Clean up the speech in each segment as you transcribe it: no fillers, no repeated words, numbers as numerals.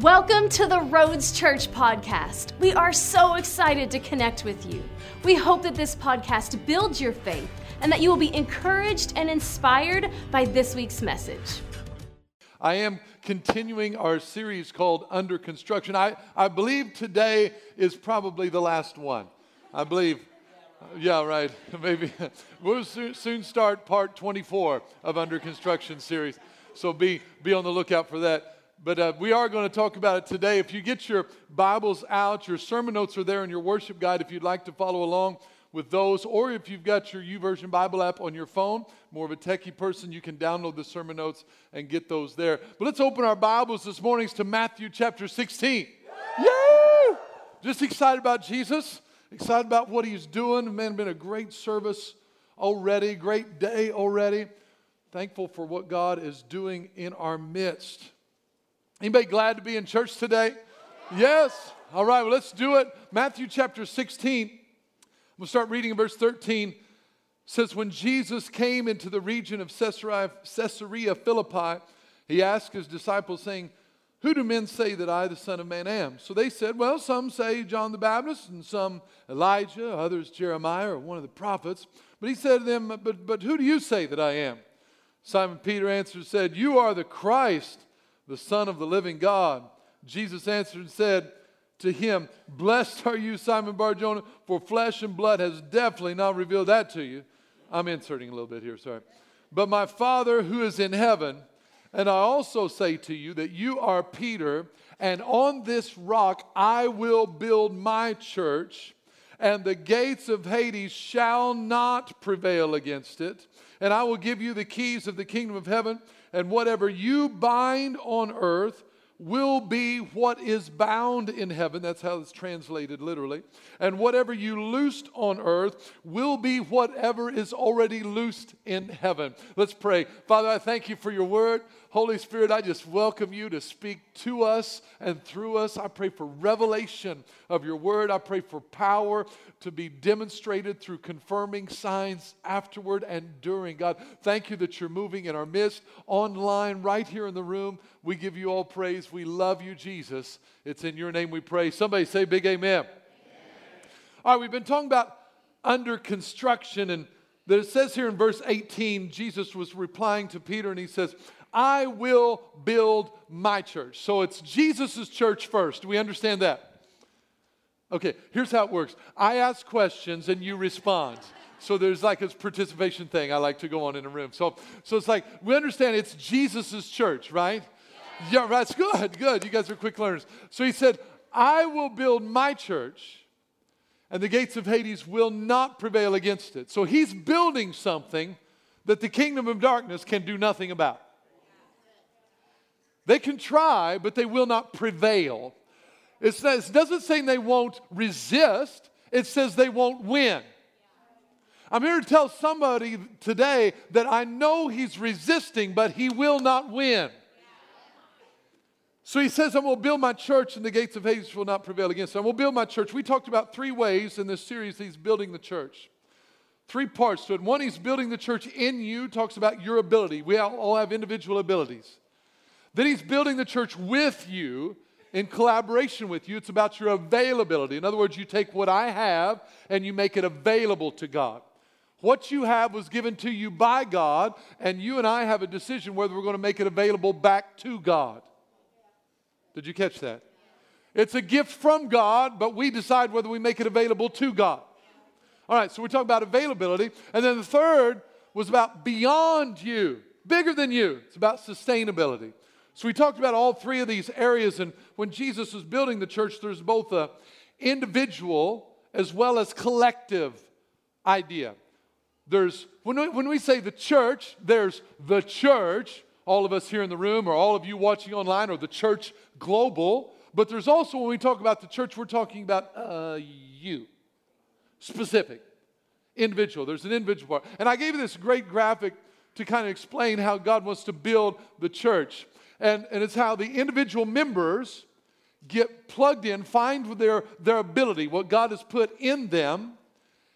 Welcome to the Roads Church podcast. We are so excited to connect with you. We hope that this podcast builds your faith and that you will be encouraged and inspired by this week's message. I am continuing our series called Under Construction. I believe today is probably the last one. I believe, yeah, right, maybe. We'll soon start part 24 of Under Construction series, so be on the lookout for that. But we are going to talk about it today. If you get your Bibles out, your sermon notes are there in your worship guide if you'd like to follow along with those. Or if you've got your YouVersion Bible app on your phone, more of a techie person, you can download the sermon notes and get those there. But let's open our Bibles this morning to Matthew chapter 16. Yay! Just excited about Jesus, excited about what he's doing. Man, been a great service already, great day already. Thankful for what God is doing in our midst. Anybody glad to be in church today? Yes. All right, well, let's do it. Matthew chapter 16. We'll start reading in verse 13. It says, when Jesus came into the region of Caesarea Philippi, he asked his disciples, saying, who do men say that I, the Son of Man, am? So they said, well, some say John the Baptist, and some Elijah, others Jeremiah, or one of the prophets. But he said to them, but who do you say that I am? Simon Peter answered and said, you are the Christ, the Son of the living God. Jesus answered and said to him, blessed are you, Simon Barjona, for flesh and blood has definitely not revealed that to you. I'm inserting a little bit here, sorry. But my Father who is in heaven, and I also say to you that you are Peter, and on this rock I will build my church, and the gates of Hades shall not prevail against it. And I will give you the keys of the kingdom of heaven, and whatever you bind on earth will be what is bound in heaven. That's how it's translated literally. And whatever you loosed on earth will be whatever is already loosed in heaven. Let's pray. Father, I thank you for your word. Holy Spirit, I just welcome you to speak to us and through us. I pray for revelation of your word. I pray for power to be demonstrated through confirming signs afterward and during. God, thank you that you're moving in our midst, online, right here in the room. We give you all praise. We love you, Jesus. It's in your name we pray. Somebody say big amen. Amen. All right, we've been talking about under construction, and it says here in verse 18, Jesus was replying to Peter, and he says, I will build my church. So it's Jesus' church first. Do we understand that? Okay, here's how it works. I ask questions and you respond. So there's like this participation thing I like to go on in a room. So it's like, we understand it's Jesus' church, right? Yeah, that's good, good. You guys are quick learners. So he said, I will build my church, and the gates of Hades will not prevail against it. So he's building something that the kingdom of darkness can do nothing about. They can try, but they will not prevail. It doesn't say they won't resist. It says they won't win. I'm here to tell somebody today that I know he's resisting, but he will not win. So he says, I will build my church, and the gates of Hades will not prevail against it. I will build my church. We talked about three ways in this series he's building the church. Three parts to it. One, he's building the church in you, talks about your ability. We all have individual abilities. Then he's building the church with you, in collaboration with you. It's about your availability. In other words, you take what I have and you make it available to God. What you have was given to you by God, and you and I have a decision whether we're going to make it available back to God. Did you catch that? It's a gift from God, but we decide whether we make it available to God. All right, so we're talking about availability. And then the third was about beyond you, bigger than you. It's about sustainability. So we talked about all three of these areas, and when Jesus was building the church, there's both an individual as well as collective idea. There's when we say the church, there's the church, all of us here in the room or all of you watching online, or the church global, but there's also, when we talk about the church, we're talking about you, specific, individual. There's an individual part. And I gave you this great graphic to kind of explain how God wants to build the church. And it's how the individual members get plugged in, find their ability, what God has put in them,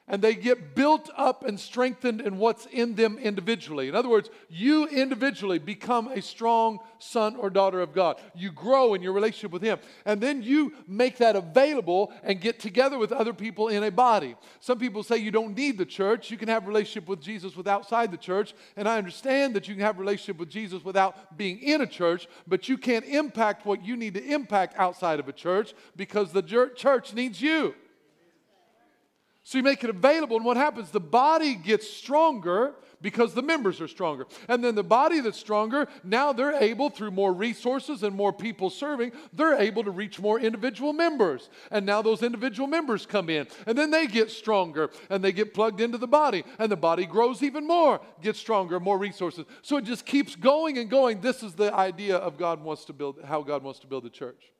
and they get built up and strengthened in what's in them individually. In other words, you individually become a strong son or daughter of God. You grow in your relationship with Him. And then you make that available and get together with other people in a body. Some people say you don't need the church. You can have a relationship with Jesus without outside the church. And I understand that you can have a relationship with Jesus without being in a church, but you can't impact what you need to impact outside of a church because the church needs you. So you make it available, and what happens? The body gets stronger because the members are stronger. And then the body that's stronger, now they're able, through more resources and more people serving, they're able to reach more individual members. And now those individual members come in, and then they get stronger, and they get plugged into the body, and the body grows even more, gets stronger, more resources. So it just keeps going and going. This is the idea of God wants to build, how God wants to build the church.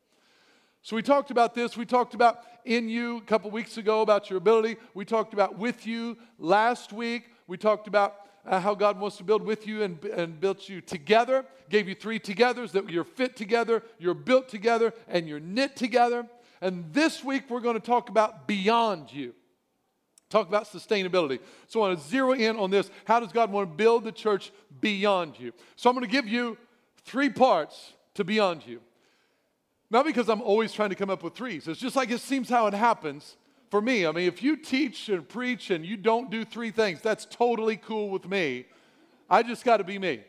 So we talked about this. We talked about in you a couple weeks ago about your ability. We talked about with you last week. We talked about how God wants to build with you and built you together. Gave you three togethers, that you're fit together, you're built together, and you're knit together. And this week we're going to talk about beyond you. Talk about sustainability. So I want to zero in on this. How does God want to build the church beyond you? So I'm going to give you three parts to beyond you. Not because I'm always trying to come up with threes. It's just like it seems how it happens for me. I mean, if you teach and preach and you don't do three things, that's totally cool with me. I just got to be me.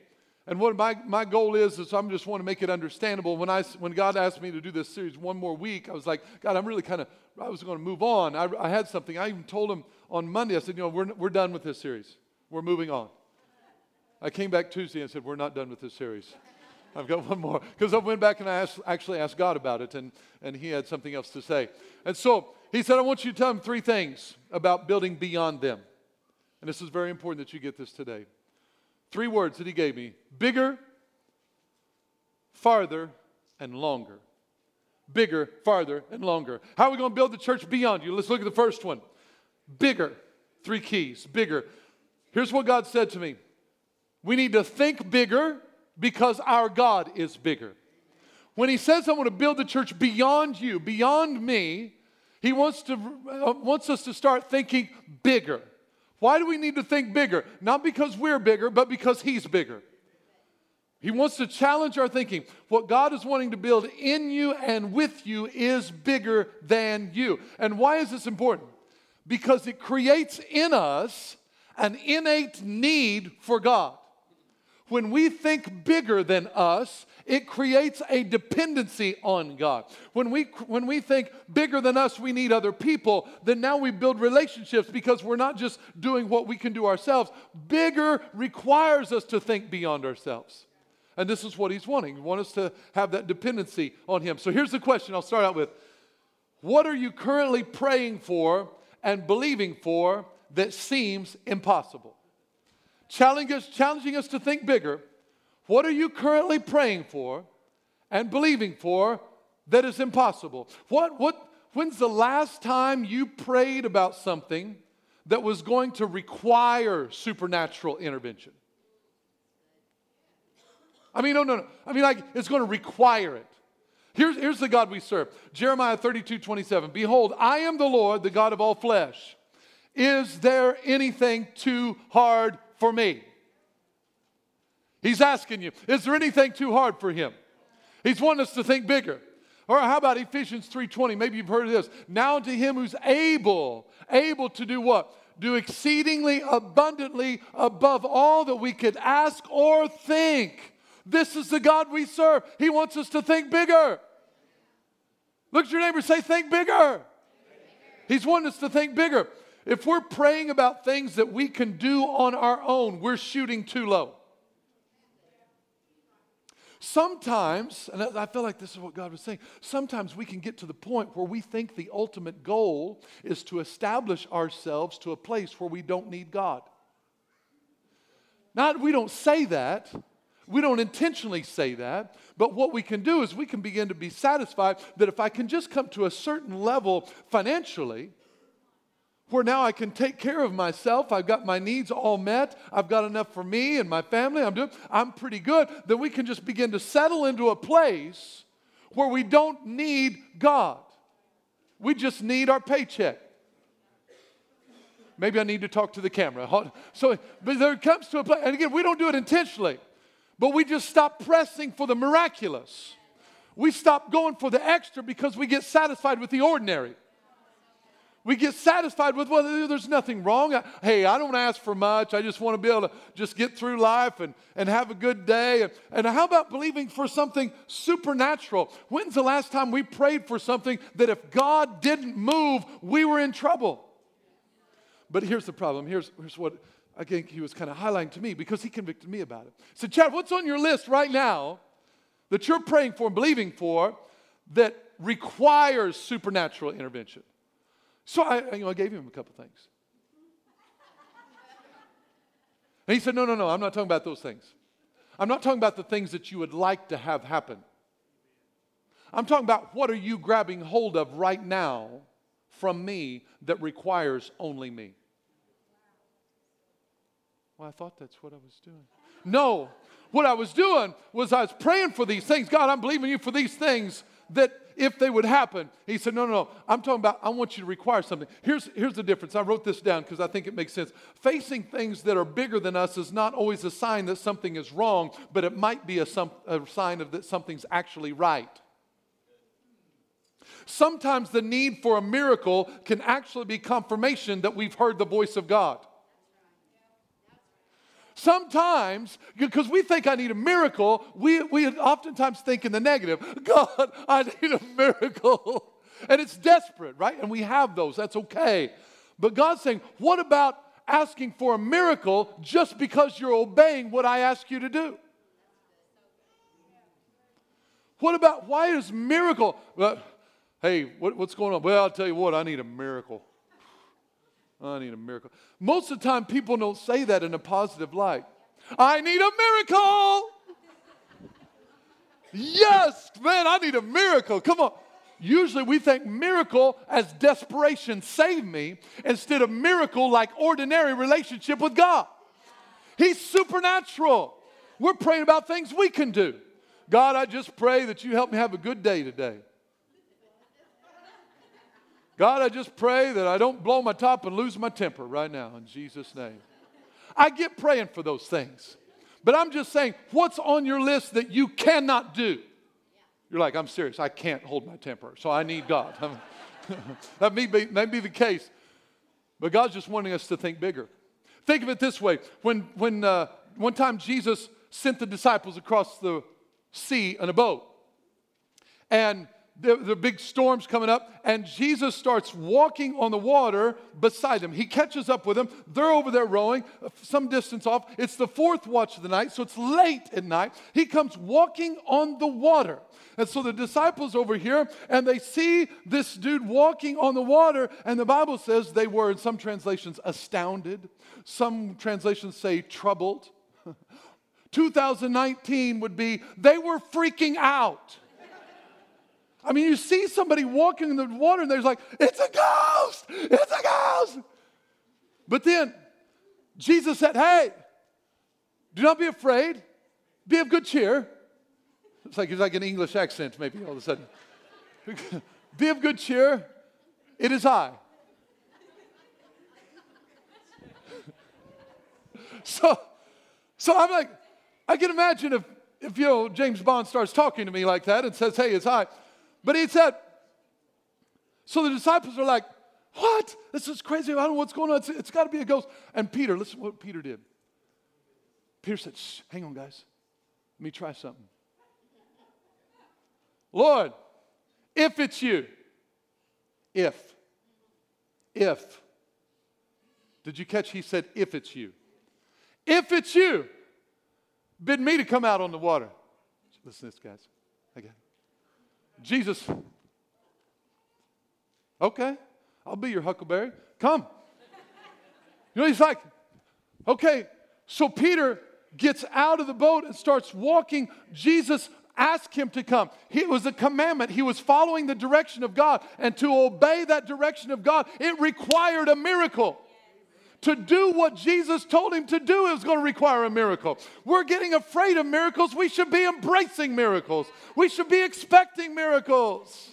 And what my goal is I just want to make it understandable. When God asked me to do this series one more week, I was like, God, I'm really I was going to move on. I had something. I even told him on Monday, I said, we're done with this series. We're moving on. I came back Tuesday and said, we're not done with this series. I've got one more, because I went back and I actually asked God about it, and he had something else to say. And so he said, I want you to tell him three things about building beyond them. And this is very important that you get this today. Three words that he gave me: bigger, farther, and longer. Bigger, farther, and longer. How are we going to build the church beyond you? Let's look at the first one. Bigger. Three keys. Bigger. Here's what God said to me. We need to think bigger, because our God is bigger. When he says, I want to build the church beyond you, beyond me, he wants us to start thinking bigger. Why do we need to think bigger? Not because we're bigger, but because he's bigger. He wants to challenge our thinking. What God is wanting to build in you and with you is bigger than you. And why is this important? Because it creates in us an innate need for God. When we think bigger than us, it creates a dependency on God. When we think bigger than us, we need other people, then now we build relationships because we're not just doing what we can do ourselves. Bigger requires us to think beyond ourselves. And this is what he's wanting. He wants us to have that dependency on him. So here's the question I'll start out with. What are you currently praying for and believing for that seems impossible? Challenging us to think bigger. What are you currently praying for and believing for that is impossible? When's the last time you prayed about something that was going to require supernatural intervention? I mean, no. I mean, like, it's going to require it. Here's the God we serve. Jeremiah 32:27. Behold, I am the Lord, the God of all flesh. Is there anything too hard for me? He's asking you, is there anything too hard for him? He's wanting us to think bigger. Or how about Ephesians 3:20? Maybe you've heard of this. Now to him who's able to do what? Do exceedingly abundantly above all that we could ask or think. This is the God we serve. He wants us to think bigger. Look at your neighbor and say, think bigger. He's wanting us to think bigger. If we're praying about things that we can do on our own, we're shooting too low. Sometimes, and I feel like this is what God was saying, sometimes we can get to the point where we think the ultimate goal is to establish ourselves to a place where we don't need God. Not we don't say that. We don't intentionally say that, but what we can do is we can begin to be satisfied that if I can just come to a certain level financially, where now I can take care of myself, I've got my needs all met, I've got enough for me and my family, I'm pretty good, then we can just begin to settle into a place where we don't need God. We just need our paycheck. Maybe I need to talk to the camera. So, but there comes to a place, and again, we don't do it intentionally, but we just stop pressing for the miraculous. We stop going for the extra because we get satisfied with the ordinary. We get satisfied with, well, there's nothing wrong. Hey, I don't ask for much. I just want to be able to just get through life and have a good day. And how about believing for something supernatural? When's the last time we prayed for something that if God didn't move, we were in trouble? But here's the problem. Here's what I think he was kind of highlighting to me because he convicted me about it. So, Chad, what's on your list right now that you're praying for and believing for that requires supernatural intervention? So I gave him a couple things. And he said, no, I'm not talking about those things. I'm not talking about the things that you would like to have happen. I'm talking about what are you grabbing hold of right now from me that requires only me. Well, I thought that's what I was doing. No, what I was doing was I was praying for these things. God, I'm believing you for these things that if they would happen. He said, no, I'm talking about I want you to require something. Here's the difference. I wrote this down because I think it makes sense. Facing things that are bigger than us is not always a sign that something is wrong, but it might be a sign of that something's actually right. Sometimes the need for a miracle can actually be confirmation that we've heard the voice of God. Sometimes, because we think I need a miracle, we oftentimes think in the negative, God, I need a miracle. And it's desperate, right? And we have those. That's okay. But God's saying, what about asking for a miracle just because you're obeying what I ask you to do? What about, why is miracle? Well, hey, what's going on? Well, I'll tell you what, I need a miracle. I need a miracle. Most of the time, people don't say that in a positive light. I need a miracle. Yes, man, I need a miracle. Come on. Usually we think miracle as desperation, save me, instead of miracle like ordinary relationship with God. He's supernatural. We're praying about things we can do. God, I just pray that you help me have a good day today. God, I just pray that I don't blow my top and lose my temper right now in Jesus' name. I get praying for those things. But I'm just saying, what's on your list that you cannot do? You're like, I'm serious. I can't hold my temper, so I need God. That may be the case. But God's just wanting us to think bigger. Think of it this way. When one time Jesus sent the disciples across the sea in a boat, and the big storm's coming up, and Jesus starts walking on the water beside them. He catches up with them. They're over there rowing some distance off. It's the fourth watch of the night, so it's late at night. He comes walking on the water. And so the disciples over here, and they see this dude walking on the water, and the Bible says they were, in some translations, astounded. Some translations say troubled. 2019 would be, they were freaking out. I mean, you see somebody walking in the water, and they're like, it's a ghost! It's a ghost! But then Jesus said, hey, do not be afraid. Be of good cheer. It's like an English accent, maybe, all of a sudden. Be of good cheer. It is I. So I'm like, I can imagine if James Bond starts talking to me like that and says, hey, it's I. But he said, so the disciples are like, what? This is crazy. I don't know what's going on. It's got to be a ghost. And Peter, listen to what Peter did. Peter said, shh, hang on, guys. Let me try something. Lord, if it's you, if. Did you catch? He said, if it's you. If it's you, bid me to come out on the water. Listen to this, guys. Okay. Jesus, okay, I'll be your huckleberry. Come. You know, he's like, okay. So Peter gets out of the boat and starts walking. Jesus asked him to come. It was a commandment. He was following the direction of God. And to obey that direction of God, it required a miracle. To do what Jesus told him to do is going to require a miracle. We're getting afraid of miracles. We should be embracing miracles. We should be expecting miracles.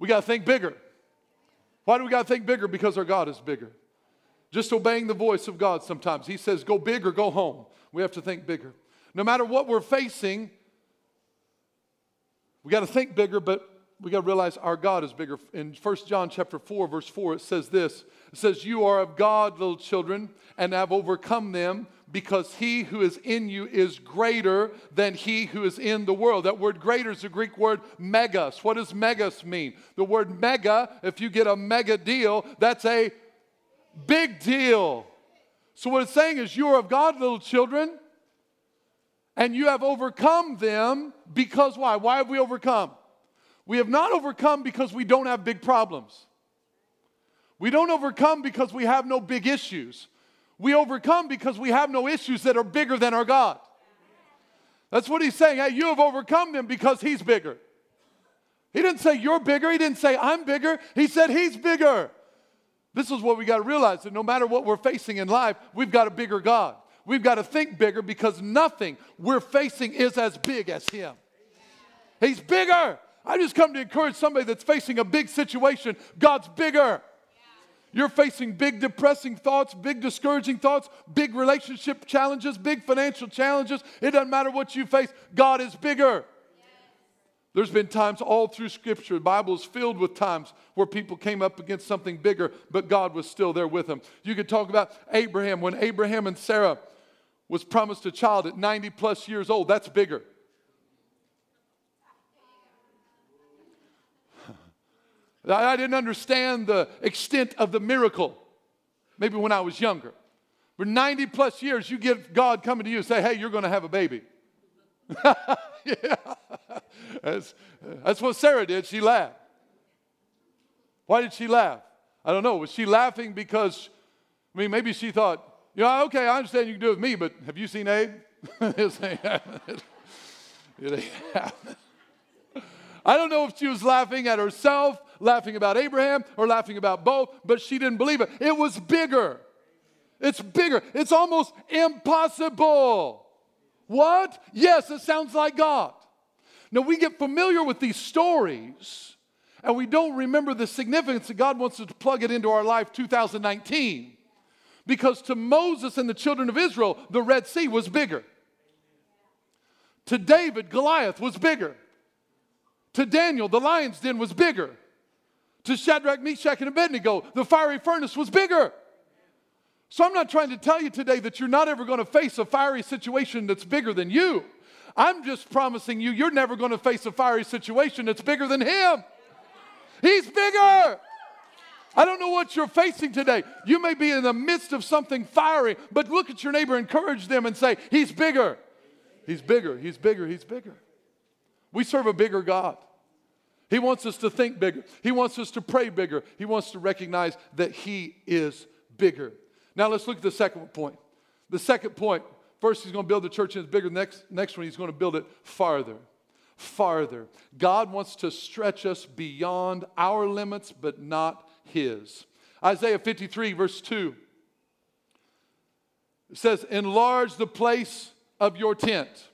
We got to think bigger. Why do we got to think bigger? Because our God is bigger. Just obeying the voice of God sometimes. He says, go big or go home. We have to think bigger. No matter what we're facing, we got to think bigger, but we got to realize our God is bigger. In 1 John chapter 4, verse 4, it says this. It says, you are of God, little children, and have overcome them, because he who is in you is greater than he who is in the world. That word greater is the Greek word megas. What does megas mean? The word mega, if you get a mega deal, that's a big deal. So what it's saying is, you are of God, little children, and you have overcome them because why? Why have we overcome? We have not overcome because we don't have big problems. We don't overcome because we have no big issues. We overcome because we have no issues that are bigger than our God. That's what he's saying. Hey, you have overcome them because he's bigger. He didn't say you're bigger. He didn't say I'm bigger. He said he's bigger. This is what we got to realize, that no matter what we're facing in life, we've got a bigger God. We've got to think bigger, because nothing we're facing is as big as him. He's bigger. I just come to encourage somebody that's facing a big situation. God's bigger. Yeah. You're facing big depressing thoughts, big discouraging thoughts, big relationship challenges, big financial challenges. It doesn't matter what you face. God is bigger. Yeah. There's been times all through Scripture, the Bible is filled with times where people came up against something bigger, but God was still there with them. You could talk about Abraham. When Abraham and Sarah was promised a child at 90 plus years old, that's bigger. I didn't understand the extent of the miracle, maybe when I was younger. For 90 plus years, you get God coming to you and say, hey, you're going to have a baby. Yeah. That's what Sarah did. She laughed. Why did she laugh? I don't know. Was she laughing because, I mean, maybe she thought, you know, okay, I understand you can do it with me, but have you seen Abe? This ain't happening. It ain't happening. I don't know if she was laughing at herself, laughing about Abraham, or laughing about both, but she didn't believe it. It was bigger. It's bigger. It's almost impossible. What? Yes, it sounds like God. Now, we get familiar with these stories, and we don't remember the significance that God wants us to plug it into our life 2019, because to Moses and the children of Israel, the Red Sea was bigger. To David, Goliath was bigger. To Daniel, the lion's den was bigger. To Shadrach, Meshach, and Abednego, the fiery furnace was bigger. So I'm not trying to tell you today that you're not ever going to face a fiery situation that's bigger than you. I'm just promising you, you're never going to face a fiery situation that's bigger than him. He's bigger. I don't know what you're facing today. You may be in the midst of something fiery, but look at your neighbor, encourage them, and say, he's bigger. He's bigger. He's bigger. He's bigger. We serve a bigger God. He wants us to think bigger. He wants us to pray bigger. He wants to recognize that he is bigger. Now let's look at the second point. The second point, first he's going to build the church and it's bigger. Next one, he's going to build it farther. Farther. God wants to stretch us beyond our limits, but not his. Isaiah 53 verse 2. It says, enlarge the place of your tent.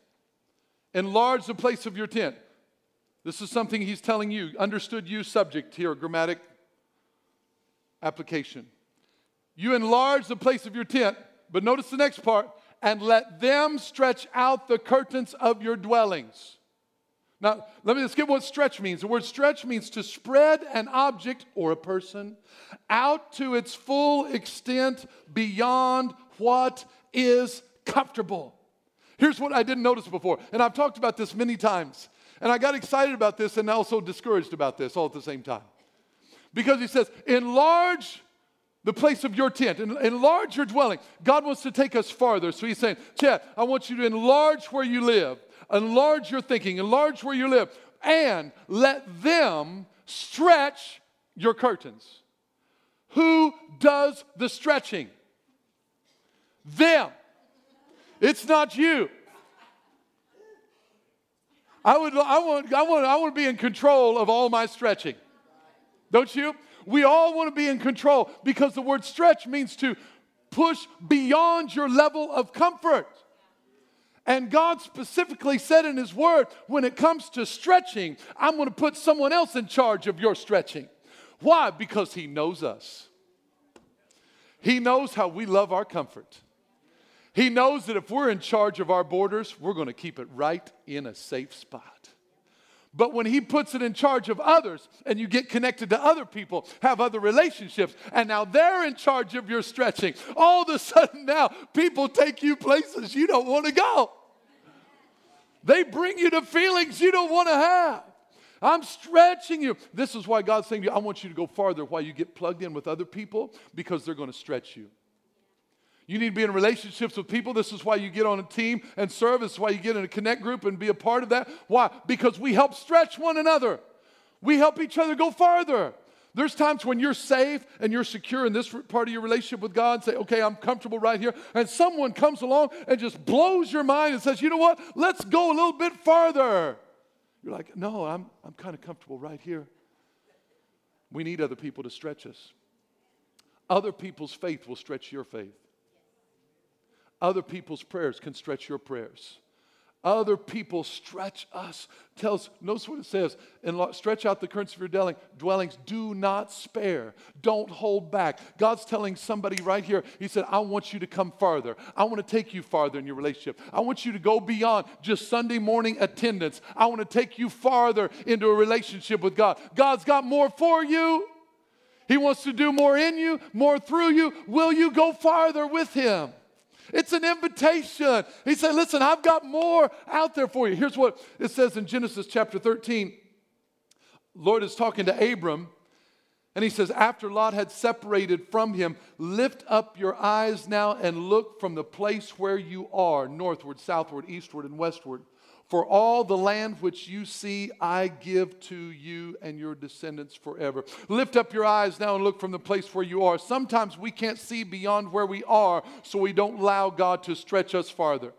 Enlarge the place of your tent. This is something he's telling you. Understood you subject here, grammatic application. You enlarge the place of your tent, but notice the next part, and let them stretch out the curtains of your dwellings. Now, let me just get what stretch means. The word stretch means to spread an object or a person out to its full extent beyond what is comfortable. Here's what I didn't notice before, and I've talked about this many times, and I got excited about this and also discouraged about this all at the same time, because he says, enlarge the place of your tent, enlarge your dwelling. God wants to take us farther, so he's saying, Chad, I want you to enlarge where you live, enlarge your thinking, enlarge where you live, and let them stretch your curtains. Who does the stretching? Them. It's not you. I want to be in control of all my stretching. Don't you? We all want to be in control, because the word stretch means to push beyond your level of comfort. And God specifically said in his word, when it comes to stretching, I'm going to put someone else in charge of your stretching. Why? Because he knows us. He knows how we love our comfort. He knows that if we're in charge of our borders, we're going to keep it right in a safe spot. But when he puts it in charge of others and you get connected to other people, have other relationships, and now they're in charge of your stretching, all of a sudden now people take you places you don't want to go. They bring you to feelings you don't want to have. I'm stretching you. This is why God's saying to you, I want you to go farther while you get plugged in with other people because they're going to stretch you. You need to be in relationships with people. This is why you get on a team and serve. This is why you get in a connect group and be a part of that. Why? Because we help stretch one another. We help each other go farther. There's times when you're safe and you're secure in this part of your relationship with God and say, okay, I'm comfortable right here. And someone comes along and just blows your mind and says, you know what? Let's go a little bit farther. You're like, no, I'm kind of comfortable right here. We need other people to stretch us. Other people's faith will stretch your faith. Other people's prayers can stretch your prayers. Other people stretch us. Tells, notice what it says, and stretch out the curtains of your dwellings. Do not spare. Don't hold back. God's telling somebody right here, he said, I want you to come farther. I want to take you farther in your relationship. I want you to go beyond just Sunday morning attendance. I want to take you farther into a relationship with God. God's got more for you. He wants to do more in you, more through you. Will you go farther with him? It's an invitation. He said, listen, I've got more out there for you. Here's what it says in Genesis chapter 13. Lord is talking to Abram, and he says, after Lot had separated from him, lift up your eyes now and look from the place where you are, northward, southward, eastward, and westward. For all the land which you see, I give to you and your descendants forever. Lift up your eyes now and look from the place where you are. Sometimes we can't see beyond where we are, so we don't allow God to stretch us farther.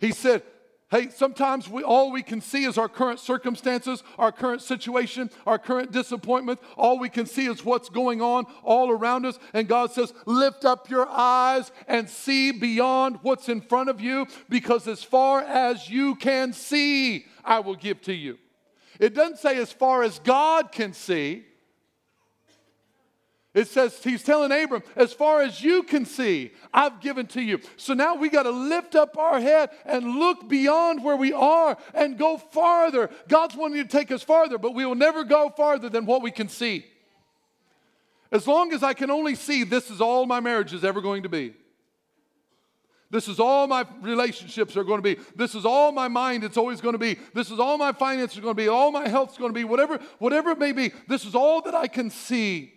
He said, hey, sometimes all we can see is our current circumstances, our current situation, our current disappointment. All we can see is what's going on all around us. And God says, lift up your eyes and see beyond what's in front of you, because as far as you can see, I will give to you. It doesn't say as far as God can see. It says, he's telling Abram, as far as you can see, I've given to you. So now we got to lift up our head and look beyond where we are and go farther. God's wanting to take us farther, but we will never go farther than what we can see. As long as I can only see, this is all my marriage is ever going to be. This is all my relationships are going to be. This is all my mind it's always going to be. This is all my finances are going to be. All my health is going to be. Whatever it may be, this is all that I can see.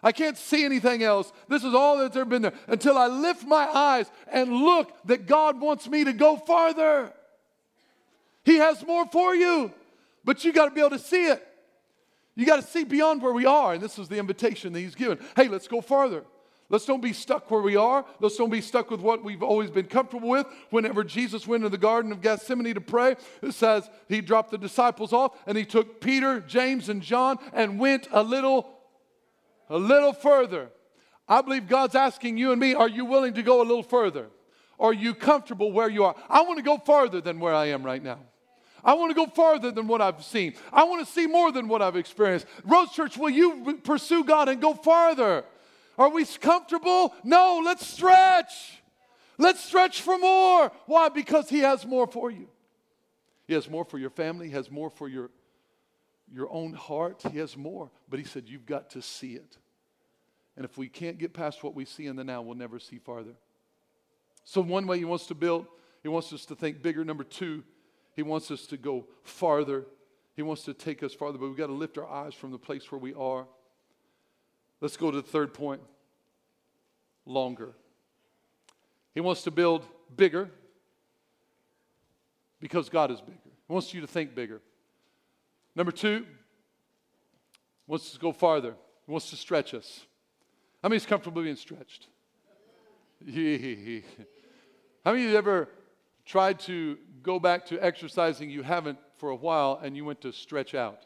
I can't see anything else. This is all that's ever been there. Until I lift my eyes and look that God wants me to go farther. He has more for you, but you got to be able to see it. You got to see beyond where we are, and this is the invitation that he's given. Hey, let's go farther. Let's don't be stuck where we are. Let's don't be stuck with what we've always been comfortable with. Whenever Jesus went to the Garden of Gethsemane to pray, it says he dropped the disciples off, and he took Peter, James, and John and went a little further. I believe God's asking you and me, are you willing to go a little further? Are you comfortable where you are? I want to go farther than where I am right now. I want to go farther than what I've seen. I want to see more than what I've experienced. Roads Church, will you pursue God and go farther? Are we comfortable? No, let's stretch. Let's stretch for more. Why? Because he has more for you. He has more for your family. He has more for your own heart. He has more. But he said, you've got to see it. And if we can't get past what we see in the now, we'll never see farther. So one way he wants to build, he wants us to think bigger. Number two, he wants us to go farther. He wants to take us farther, but we've got to lift our eyes from the place where we are. Let's go to the third point, longer. He wants to build bigger because God is bigger. He wants you to think bigger. Number two, wants us to go farther. He wants to stretch us. How many's comfortable being stretched? How many of you ever tried to go back to exercising you haven't for a while and you went to stretch out?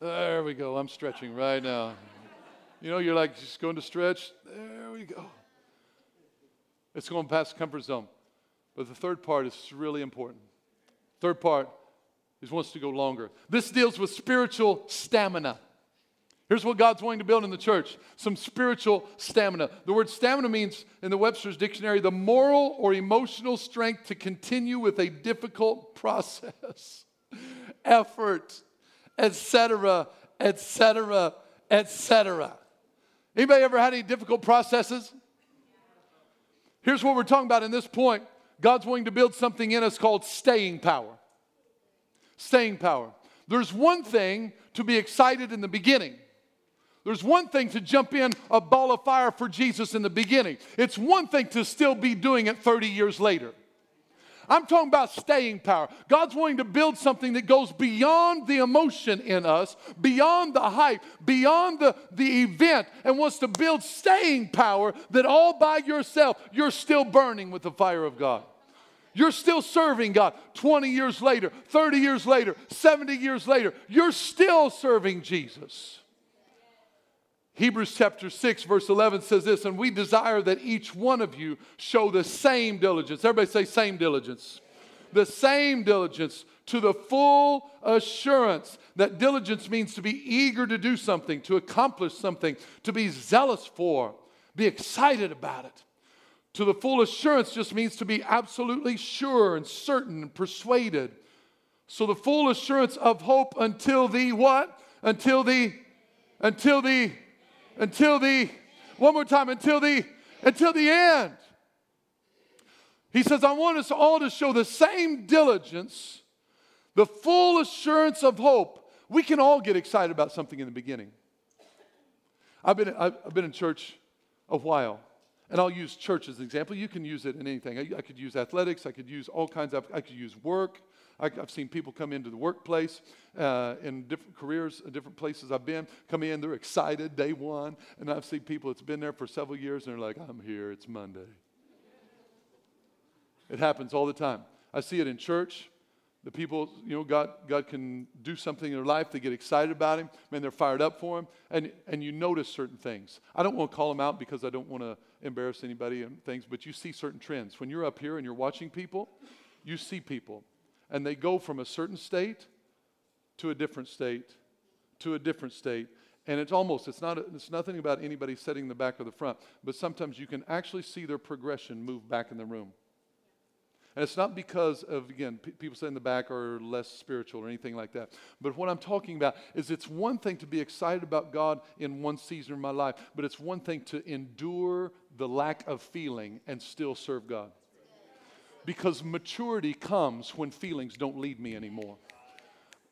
There we go. I'm stretching right now. You know, you're like just going to stretch. There we go. It's going past comfort zone. But the third part is really important. Third part He wants to go longer. This deals with spiritual stamina. Here's what God's wanting to build in the church, some spiritual stamina. The word stamina means, in the Webster's Dictionary, the moral or emotional strength to continue with a difficult process, effort, etc., etc., etc. Anybody ever had any difficult processes? Here's what we're talking about in this point. God's wanting to build something in us called staying power. Staying power. There's one thing to be excited in the beginning. There's one thing to jump in a ball of fire for Jesus in the beginning. It's one thing to still be doing it 30 years later. I'm talking about staying power. God's wanting to build something that goes beyond the emotion in us, beyond the hype, beyond the event, and wants to build staying power that all by yourself, you're still burning with the fire of God. You're still serving God 20 years later, 30 years later, 70 years later. You're still serving Jesus. Hebrews chapter 6, verse 11 says this, and we desire that each one of you show the same diligence. Everybody say same diligence. The same diligence to the full assurance. That diligence means to be eager to do something, to accomplish something, to be zealous for, be excited about it. To the full assurance just means to be absolutely sure and certain and persuaded. So the full assurance of hope until the what? Until the end. He says, I want us all to show the same diligence, the full assurance of hope. We can all get excited about something in the beginning. I've been in church a while, and I'll use church as an example. You can use it in anything. I could use athletics. I could use all kinds of, I could use work. I've seen people come into the workplace in different careers, different places I've been, come in, they're excited day one. And I've seen people that's been there for several years, and they're like, I'm here, it's Monday. It happens all the time. I see it in church. The people, you know, God can do something in their life. They get excited about Him. Man, they're fired up for Him. And you notice certain things. I don't want to call them out because I don't want to embarrass anybody and things, but you see certain trends. When you're up here and you're watching people, you see people. And they go from a certain state to a different state to a different state. And it's nothing about anybody sitting in the back or the front. But sometimes you can actually see their progression move back in the room. And it's not because of, again, people sitting in the back are less spiritual or anything like that. But what I'm talking about is it's one thing to be excited about God in one season of my life. But it's one thing to endure the lack of feeling and still serve God. Because maturity comes when feelings don't lead me anymore.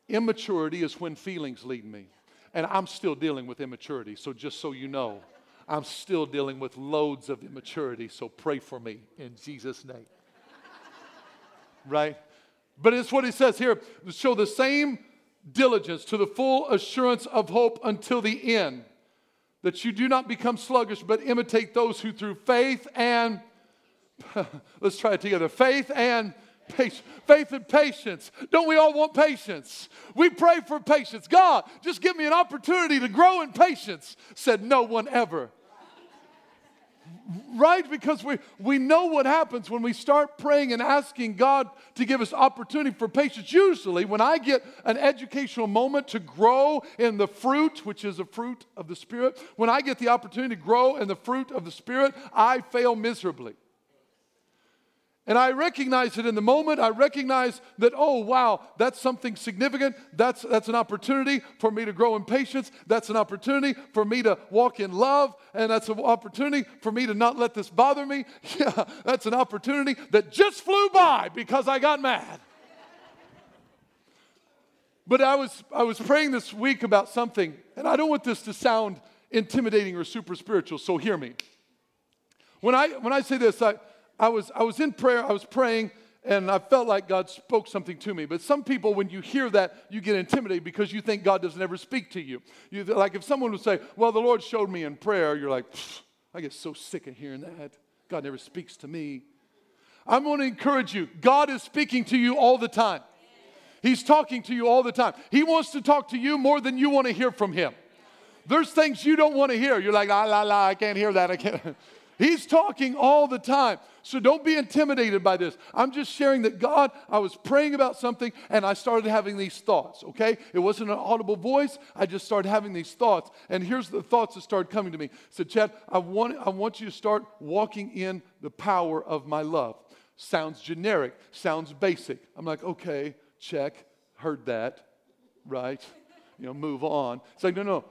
Immaturity is when feelings lead me. And I'm still dealing with immaturity, so just so you know, I'm still dealing with loads of immaturity, so pray for me in Jesus' name. Right? But it's what he says here, show the same diligence to the full assurance of hope until the end, that you do not become sluggish, but imitate those who through faith and let's try it together. Faith and patience. Faith and patience. Don't we all want patience? We pray for patience. God, just give me an opportunity to grow in patience, said no one ever. Right? Because we know what happens when we start praying and asking God to give us opportunity for patience. Usually, when I get an educational moment to grow in the fruit, which is a fruit of the Spirit, when I get the opportunity to grow in the fruit of the Spirit, I fail miserably. And I recognize it in the moment. I recognize that, oh, wow, that's something significant. That's an opportunity for me to grow in patience. That's an opportunity for me to walk in love. And that's an opportunity for me to not let this bother me. Yeah, that's an opportunity that just flew by because I got mad. But I was praying this week about something, and I don't want this to sound intimidating or super spiritual, so hear me. When I say this, I was in prayer, I was praying, and I felt like God spoke something to me. But some people, when you hear that, you get intimidated because you think God doesn't ever speak to you. Like if someone would say, well, the Lord showed me in prayer, you're like, I get so sick of hearing that. God never speaks to me. I'm going to encourage you. God is speaking to you all the time. He's talking to you all the time. He wants to talk to you more than you want to hear from Him. There's things you don't want to hear. You're like, I can't hear that. He's talking all the time. So don't be intimidated by this. I'm just sharing that God, I was praying about something and I started having these thoughts, okay? It wasn't an audible voice. I just started having these thoughts. And here's the thoughts that started coming to me. I said, Chad, I want you to start walking in the power of my love. Sounds generic. Sounds basic. I'm like, okay, check. Heard that, right? You know, move on. It's like, no.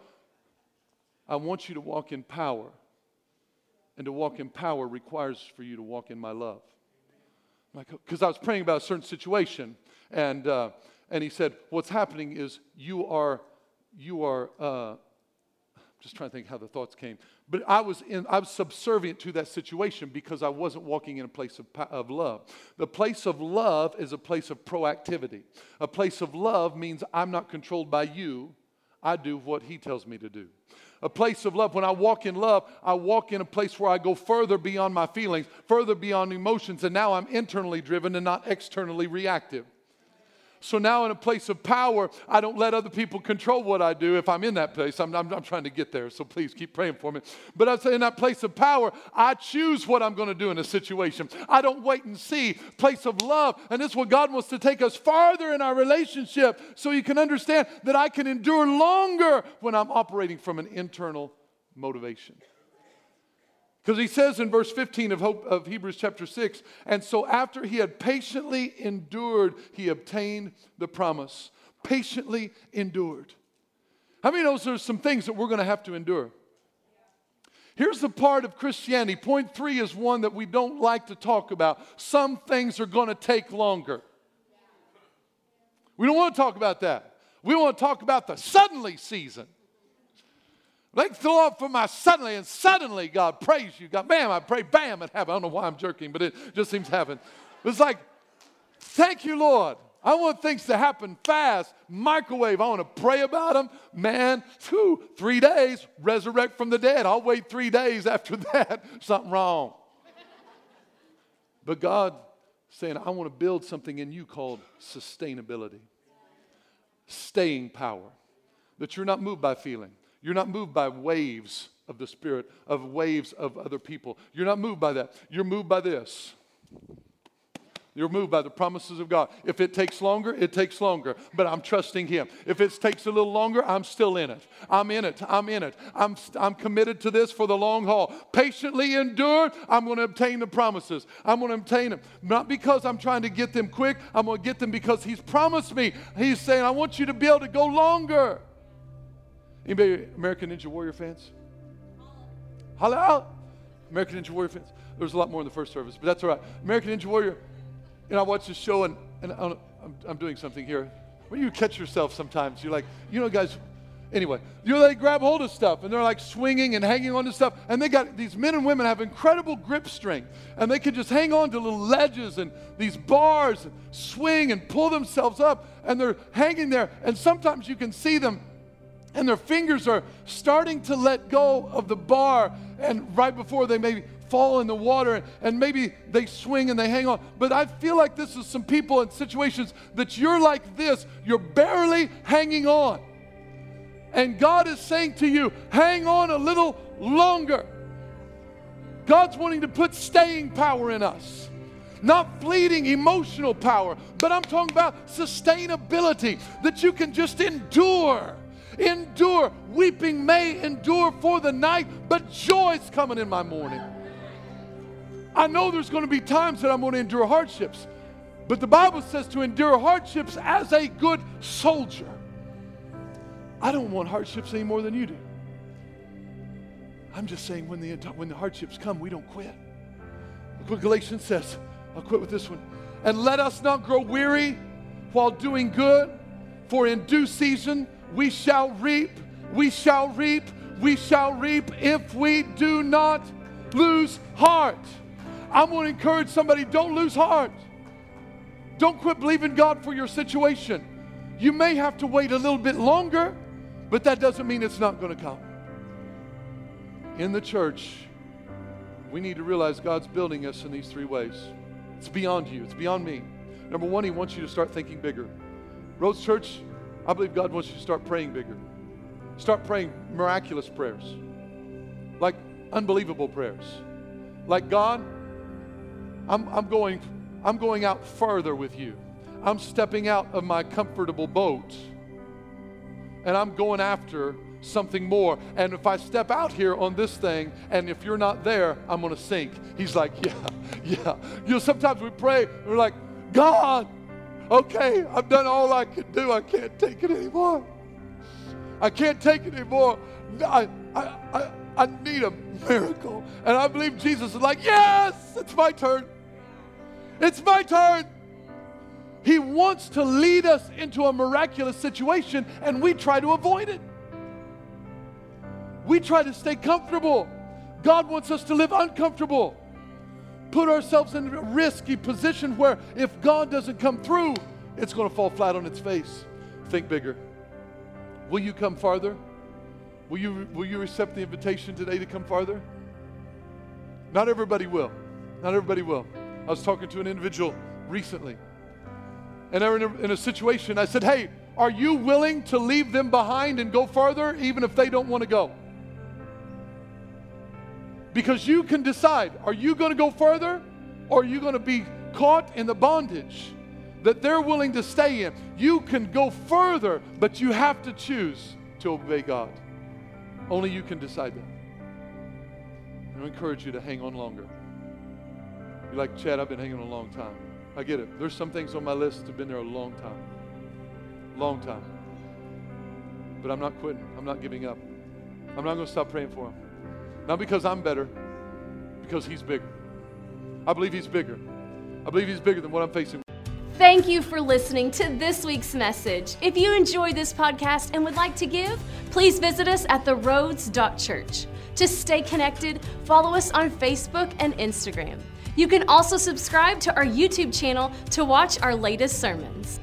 I want you to walk in power. And to walk in power requires for you to walk in my love. Because I was praying about a certain situation, and he said, "What's happening is you are." Just trying to think how the thoughts came, but I was subservient to that situation because I wasn't walking in a place of love. The place of love is a place of proactivity. A place of love means I'm not controlled by you. I do what he tells me to do. A place of love, when I walk in love, I walk in a place where I go further beyond my feelings, further beyond emotions, and now I'm internally driven and not externally reactive. So now in a place of power, I don't let other people control what I do if I'm in that place. I'm trying to get there, so please keep praying for me. But I say in that place of power, I choose what I'm going to do in a situation. I don't wait and see. Place of love, and this is what God wants to take us farther in our relationship so you can understand that I can endure longer when I'm operating from an internal motivation. Because he says in verse 15 of Hebrews chapter 6, and so after he had patiently endured, he obtained the promise. Patiently endured. How many of you know there's some things that we're going to have to endure? Here's the part of Christianity. Point 3 is one that we don't like to talk about. Some things are going to take longer. We don't want to talk about that. We want to talk about the suddenly season. Thank the Lord for my suddenly, and suddenly, God, praise you. God, bam, I pray, bam, it happened. I don't know why I'm jerking, but it just seems to happen. It's like, thank you, Lord. I want things to happen fast. Microwave, I want to pray about them. Man, 3 days, resurrect from the dead. I'll wait 3 days after that. Something wrong. But God saying, I want to build something in you called sustainability. Staying power. That you're not moved by feeling. You're not moved by waves of the Spirit, of waves of other people. You're not moved by that. You're moved by this. You're moved by the promises of God. If it takes longer, it takes longer. But I'm trusting Him. If it takes a little longer, I'm still in it. I'm committed to this for the long haul. Patiently endured, I'm going to obtain the promises. I'm going to obtain them. Not because I'm trying to get them quick. I'm going to get them because He's promised me. He's saying, I want you to be able to go longer. Anybody American Ninja Warrior fans? Holla out. American Ninja Warrior fans. There was a lot more in the first service, but that's all right. American Ninja Warrior. And I watch this show, and I'm doing something here. When you catch yourself sometimes, you're like, you know, guys, anyway. You know, they grab hold of stuff, and they're like swinging and hanging on to stuff. And they got these men and women have incredible grip strength. And they can just hang on to little ledges and these bars and swing and pull themselves up. And they're hanging there. And sometimes you can see them. And their fingers are starting to let go of the bar, and right before they maybe fall in the water, and maybe they swing and they hang on. But I feel like this is some people in situations that you're like this, you're barely hanging on. And God is saying to you, hang on a little longer. God's wanting to put staying power in us. Not fleeting emotional power, but I'm talking about sustainability, that you can just endure. Endure. Weeping may endure for the night, but joy's coming in my morning. I know there's going to be times that I'm going to endure hardships, but the Bible says to endure hardships as a good soldier. I don't want hardships any more than you do. I'm just saying when the hardships come, we don't quit. Look what Galatians says. I'll quit with this one. And let us not grow weary while doing good, for in due season we shall reap, we shall reap, we shall reap if we do not lose heart. I'm going to encourage somebody, don't lose heart. Don't quit believing God for your situation. You may have to wait a little bit longer, but that doesn't mean it's not going to come. In the church, we need to realize God's building us in these 3 ways. It's beyond you. It's beyond me. Number 1, He wants you to start thinking bigger. Roads Church, I believe God wants you to start praying bigger. Start praying miraculous prayers, like unbelievable prayers. Like, God, I'm going out further with you. I'm stepping out of my comfortable boat, and I'm going after something more. And if I step out here on this thing, and if you're not there, I'm going to sink. He's like, yeah. You know, sometimes we pray, and we're like, God, okay, I've done all I could do. I can't take it anymore. I can't take it anymore. I need a miracle. And I believe Jesus is like, yes, it's my turn. It's my turn. He wants to lead us into a miraculous situation, and we try to avoid it. We try to stay comfortable. God wants us to live uncomfortable. Put ourselves in a risky position where if God doesn't come through, it's going to fall flat on its face. Think bigger. Will you come farther? Will you accept the invitation today to come farther? Not everybody will. Not everybody will. I was talking to an individual recently. And they were in a situation. I said, hey, are you willing to leave them behind and go farther even if they don't want to go? Because you can decide, are you going to go further or are you going to be caught in the bondage that they're willing to stay in? You can go further, but you have to choose to obey God. Only you can decide that. And I encourage you to hang on longer. You're like, Chad, I've been hanging on a long time. I get it. There's some things on my list that have been there a long time. Long time. But I'm not quitting. I'm not giving up. I'm not going to stop praying for him. Not because I'm better, because he's bigger. I believe he's bigger. I believe he's bigger than what I'm facing. Thank you for listening to this week's message. If you enjoyed this podcast and would like to give, please visit us at theroads.church. To stay connected, follow us on Facebook and Instagram. You can also subscribe to our YouTube channel to watch our latest sermons.